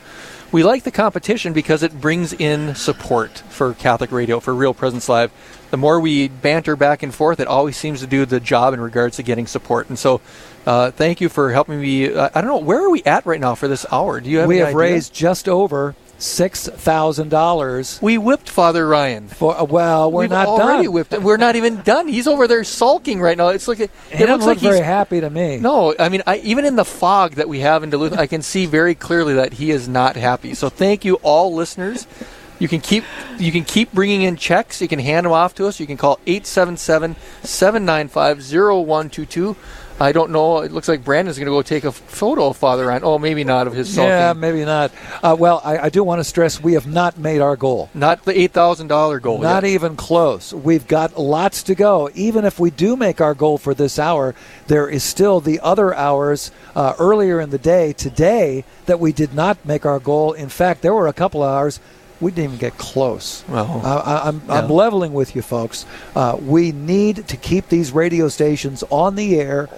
We like the competition because it brings in support for Catholic Radio, for Real Presence Live. The more we banter back and forth, it always seems to do the job in regards to getting support. And so thank you for helping me. I don't know, where are we at right now for this hour? Do you have any idea? We have raised just over $6,000. We whipped Father Ryan. We've not done. We've already whipped him. We're not even done. He's over there sulking right now. It's like he doesn't look very happy to me. No, I mean, even in the fog that we have in Duluth, I can see very clearly that he is not happy. So thank you, all listeners. You can keep bringing in checks. You can hand them off to us. You can call 877-795-0122. I don't know. It looks like Brandon's going to go take a photo of Father Ryan. Oh, maybe not, of his sulking. Yeah, maybe not. I do want to stress we have not made our goal. Not the $8,000 goal. Not yet. Even close. We've got lots to go. Even if we do make our goal for this hour, there is still the other hours earlier in the day today that we did not make our goal. In fact, there were a couple of hours we didn't even get close. Oh. I'm leveling with you folks. We need to keep these radio stations on the air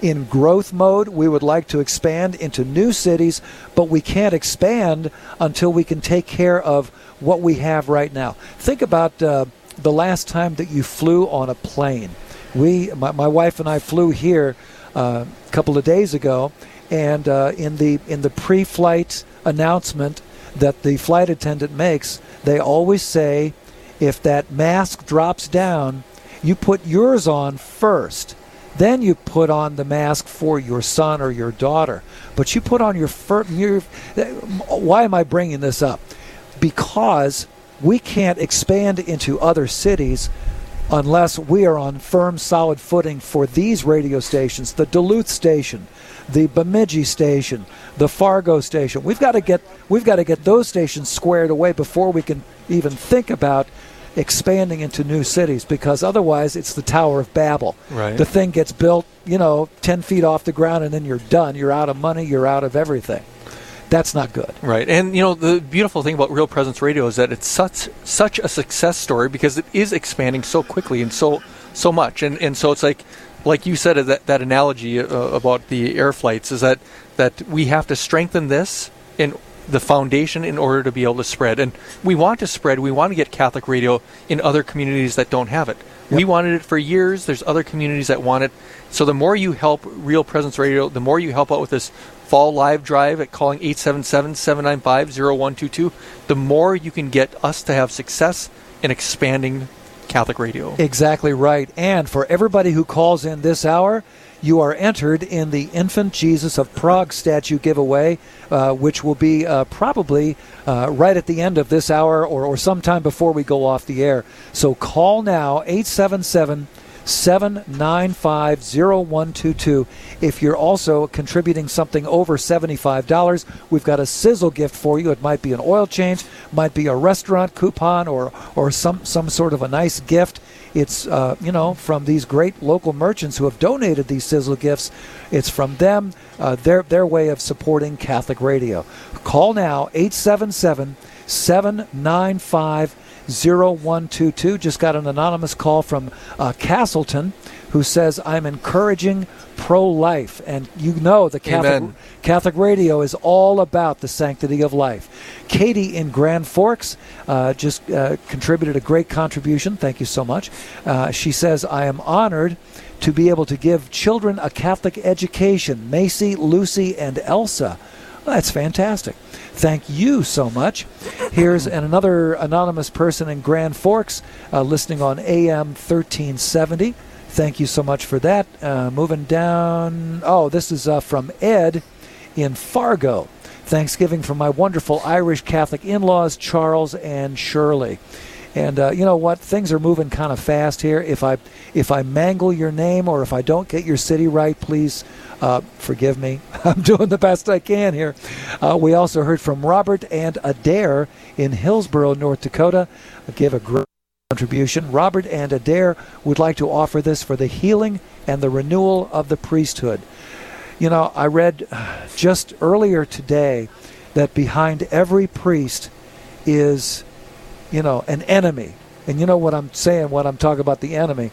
in growth mode. We would like to expand into new cities, but we can't expand until we can take care of what we have right now. Think about the last time that you flew on a plane. My wife and I flew here a couple of days ago, and in the pre-flight announcement that the flight attendant makes, they always say, if that mask drops down, you put yours on first. Then you put on the mask for your son or your daughter. But you put on your why am I bringing this up? Because we can't expand into other cities unless we are on firm, solid footing for these radio stations, the Duluth station, the Bemidji station, the Fargo station. We've got to get those stations squared away before we can even think about expanding into new cities, because otherwise it's the Tower of Babel. Right. The thing gets built, 10 feet off the ground, and then you're done. You're out of money. You're out of everything. That's not good. Right. And, the beautiful thing about Real Presence Radio is that it's such a success story, because it is expanding so quickly and so much. And so it's like you said, that analogy about the air flights, is that we have to strengthen this in the foundation in order to be able to spread. And we want to spread. We want to get Catholic Radio in other communities that don't have it. Yep. We wanted it for years. There's other communities that want it. So the more you help Real Presence Radio, the more you help out with this fall live drive at calling 877-795-0122, the more you can get us to have success in expanding Catholic Radio. Exactly right. And for everybody who calls in this hour, you are entered in the Infant Jesus of Prague statue giveaway, which will be probably right at the end of this hour or sometime before we go off the air. So call now, 877 795-0122. If you're also contributing something over $75, we've got a sizzle gift for you. It might be an oil change, might be a restaurant coupon, or some sort of a nice gift. It's, from these great local merchants who have donated these sizzle gifts. It's from them, their way of supporting Catholic radio. Call now, 877-795-0122. Just got an anonymous call from Castleton, who says, I'm encouraging pro-life. And you know the Catholic radio is all about the sanctity of life. Katie in Grand Forks just contributed a great contribution. Thank you so much. She says, I am honored to be able to give children a Catholic education, Macy, Lucy, and Elsa. Well, that's fantastic. Thank you so much. Here's another anonymous person in Grand Forks listening on AM 1370. Thank you so much for that. Moving down. Oh, this is from Ed in Fargo. Thanksgiving from my wonderful Irish Catholic in-laws, Charles and Shirley. And you know what? Things are moving kind of fast here. If I mangle your name or if I don't get your city right, please forgive me. I'm doing the best I can here. We also heard from Robert and Adair in Hillsboro, North Dakota. I gave a great contribution. Robert and Adair would like to offer this for the healing and the renewal of the priesthood. You know, I read just earlier today that behind every priest is, you know, an enemy. And you know what I'm saying when I'm talking about the enemy.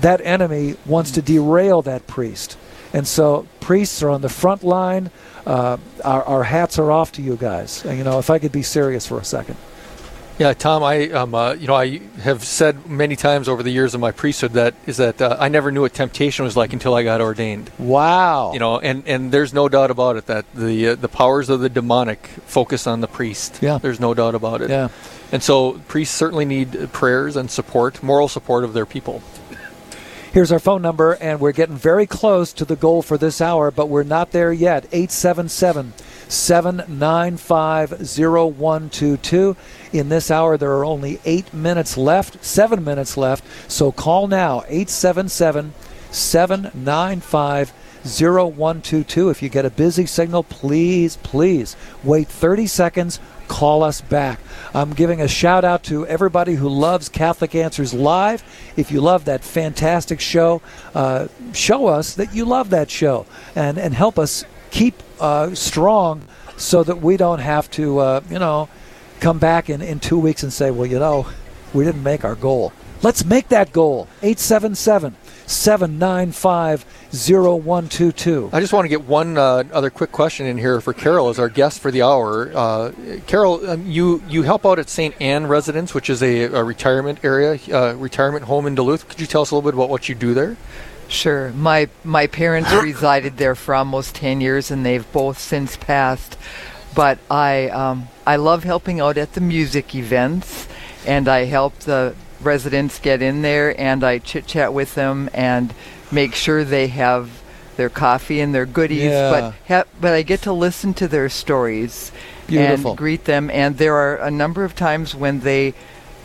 That enemy wants to derail that priest. And so priests are on the front line. Our hats are off to you guys. And, you know, if I could be serious for a second. Yeah, Tom, I have said many times over the years of my priesthood that I never knew what temptation was like until I got ordained. Wow. You know, and there's no doubt about it that the powers of the demonic focus on the priest. Yeah. There's no doubt about it. Yeah. And so priests certainly need prayers and support, moral support of their people. Here's our phone number, and we're getting very close to the goal for this hour, but we're not there yet. 877-795-0122. In this hour, there are only 7 minutes left, so call now, 877-795-0122. If you get a busy signal, please wait 30 seconds. Call us back. I'm giving a shout out to everybody who loves Catholic Answers Live. If you love that fantastic show, show us that you love that show and help us keep strong so that we don't have to, come back in 2 weeks and say, well, you know, we didn't make our goal. Let's make that goal. 877-795-0122. I just want to get one other quick question in here for Carol as our guest for the hour. Carol, you help out at St. Anne residence, which is a retirement area, retirement home in Duluth. Could you tell us a little bit about what you do there? Sure. My parents resided there for almost 10 years, and they've both since passed. But I love helping out at the music events, and I help the residents get in there, and I chit-chat with them and make sure they have their coffee and their goodies. Yeah. But I get to listen to their stories. Beautiful. And greet them. And there are a number of times when they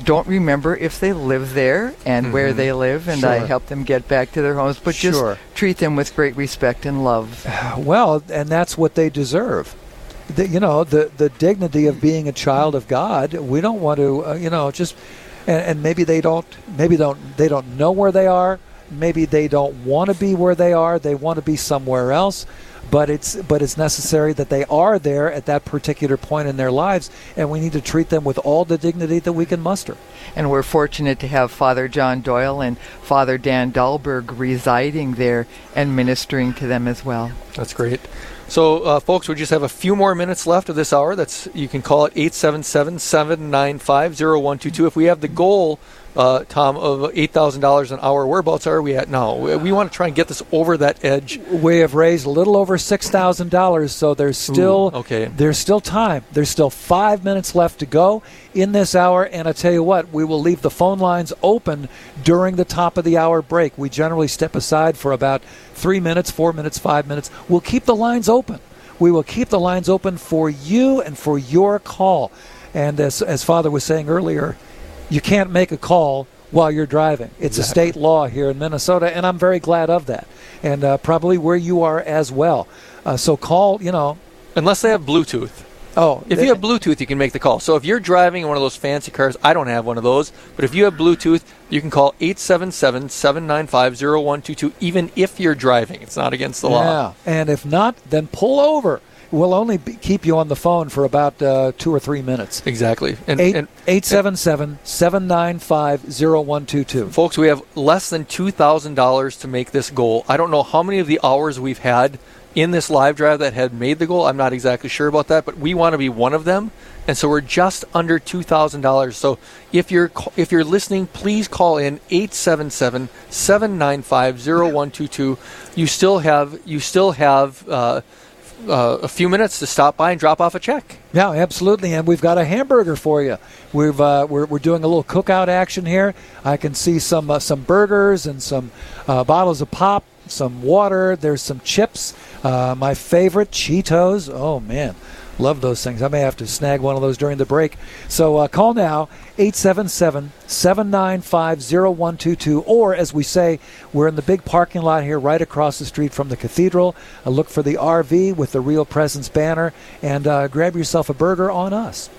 don't remember if they live there and where they live, and I help them get back to their homes. But just treat them with great respect and love. Well, and that's what they deserve. The dignity of being a child of God. We don't want to, And maybe they don't. They don't know where they are. Maybe they don't want to be where they are. They want to be somewhere else. But it's necessary that they are there at that particular point in their lives, and we need to treat them with all the dignity that we can muster. And we're fortunate to have Father John Doyle and Father Dan Dahlberg residing there and ministering to them as well. That's great. So, folks, we just have a few more minutes left of this hour. You can call it 877-795-0122. If we have the goal, Tom, of $8,000 an hour, whereabouts are we at now? We want to try and get this over that edge. We have raised a little over $6,000, so there's still There's still time. There's still 5 minutes left to go in this hour, and I tell you what, we will leave the phone lines open during the top of the hour break. We generally step aside for about 3 minutes, 4 minutes, 5 minutes. We'll keep the lines open. We will keep the lines open for you and for your call. And as Father was saying earlier, you can't make a call while you're driving. It's exactly. a state law here in Minnesota, and I'm very glad of that, and probably where you are as well. So call, you know. Unless they have Bluetooth. Oh. If you have Bluetooth, you can make the call. So if you're driving one of those fancy cars, I don't have one of those, but if you have Bluetooth, you can call 877-795-0122, even if you're driving. It's not against the law. Yeah, and if not, then pull over. We'll only keep you on the phone for about 2 or 3 minutes. Exactly. 877-795-0122. Folks, we have less than $2,000 to make this goal. I don't know how many of the hours we've had in this live drive that had made the goal. I'm not exactly sure about that, but we want to be one of them. And so we're just under $2,000. So if you're listening, please call in 877-795-0122. You still have a few minutes to stop by and drop off a check. Yeah, absolutely, and we've got a hamburger for you. We're doing a little cookout action here. I can see some burgers and some bottles of pop, some water. There's some chips. My favorite, Cheetos. Oh man, love those things. I may have to snag one of those during the break. So call now, 877-795-0122, or as we say, we're in the big parking lot here right across the street from the cathedral. Look for the RV with the Real Presence banner, and grab yourself a burger on us.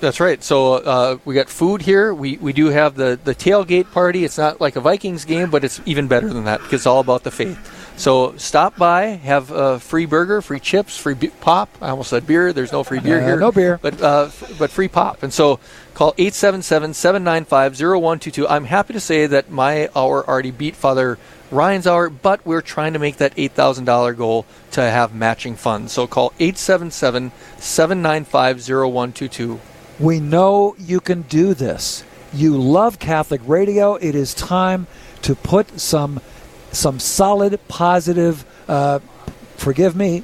That's right. So we got food here. We do have the tailgate party. It's not like a Vikings game, but it's even better than that because it's all about the faith. So stop by, have a free burger, free chips, free pop. I almost said beer. There's no free beer here. No beer. But free pop. And so call 877-795-0122. I'm happy to say that my hour already beat Father Ryan's hour, but we're trying to make that $8,000 goal to have matching funds. So call 877-795-0122. We know you can do this. You love Catholic radio. It is time to put some solid, positive,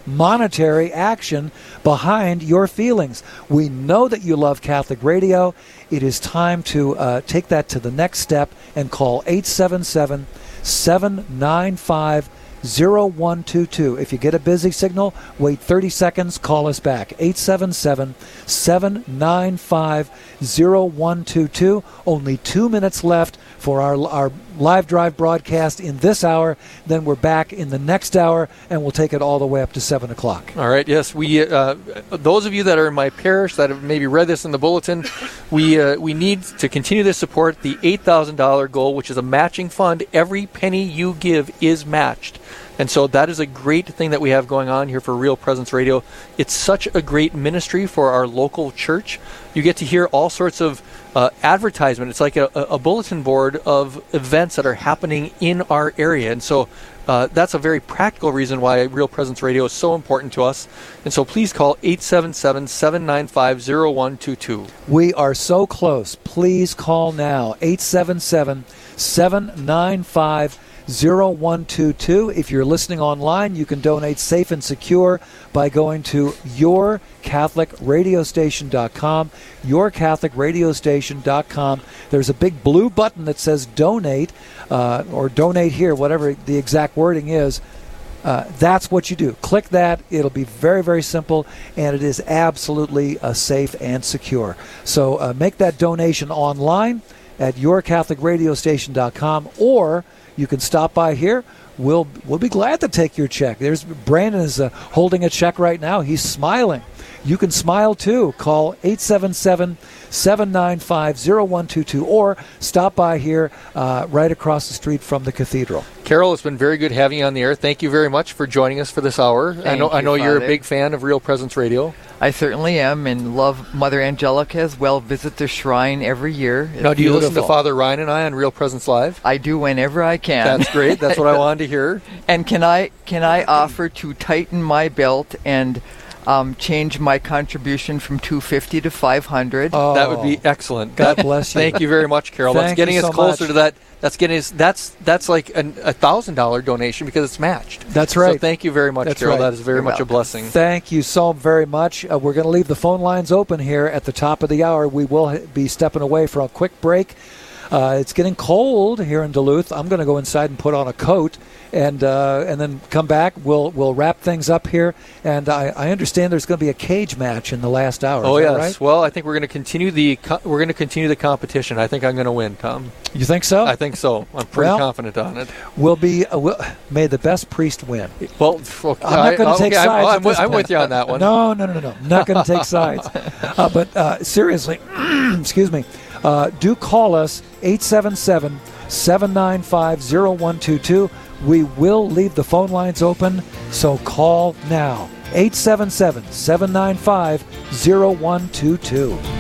monetary action behind your feelings. We know that you love Catholic radio. It is time to take that to the next step and call 877-795-0122. If you get a busy signal, wait 30 seconds, call us back. 877-795-0122. Only 2 minutes left for our live drive broadcast in this hour. Then we're back in the next hour, and we'll take it all the way up to 7 o'clock. All right, yes. We those of you that are in my parish that have maybe read this in the bulletin, we need to continue to support the $8,000 goal, which is a matching fund. Every penny you give is matched. And so that is a great thing that we have going on here for Real Presence Radio. It's such a great ministry for our local church. You get to hear all sorts of advertisement. It's like a bulletin board of events that are happening in our area. And so that's a very practical reason why Real Presence Radio is so important to us. And so please call 877-795-0122. We are so close. Please call now, 877-795-0122. If you're listening online, you can donate safe and secure by going to yourcatholicradiostation.com, yourcatholicradiostation.com. There's a big blue button that says donate, or donate here, whatever the exact wording is. That's what you do. Click that. It'll be very, very simple, and it is absolutely safe and secure. So make that donation online at yourcatholicradiostation.com, or you can stop by here. We'll be glad to take your check. There's Brandon is holding a check right now. He's smiling. You can smile too. Call 877-795-0122 or stop by here right across the street from the cathedral. Carol, it's been very good having you on the air. Thank you very much for joining us for this hour. I know you're a big fan of Real Presence Radio. I certainly am, and love Mother Angelica as well. Visit the shrine every year. Now, do you listen to Father Ryan and I on Real Presence Live? I do whenever I can. That's great. That's what I wanted to hear. And can I offer to tighten my belt and change my contribution from $250 to $500? Oh, that would be excellent. God bless you. Thank you very much, Carol. That's getting us so closer to that. That's getting us. That's like a $1,000 donation because it's matched. That's right. So thank you very much, Carol. Right. That is very much welcome. A blessing. Thank you so very much. We're going to leave the phone lines open here at the top of the hour. We will be stepping away for a quick break. It's getting cold here in Duluth. I'm going to go inside and put on a coat, and then come back. We'll wrap things up here. And I understand there's going to be a cage match in the last hour. Oh, yes. Right? Well, I think we're going to continue the competition. I think I'm going to win, Tom. You think so? I think so. I'm pretty confident on it. We'll be may the best priest win. Well, okay. I'm not going to take sides. I'm with you on that one. No. I'm not going to take sides. But seriously, excuse me. Do call us 877-795-0122. We will leave the phone lines open, so call now. 877-795-0122.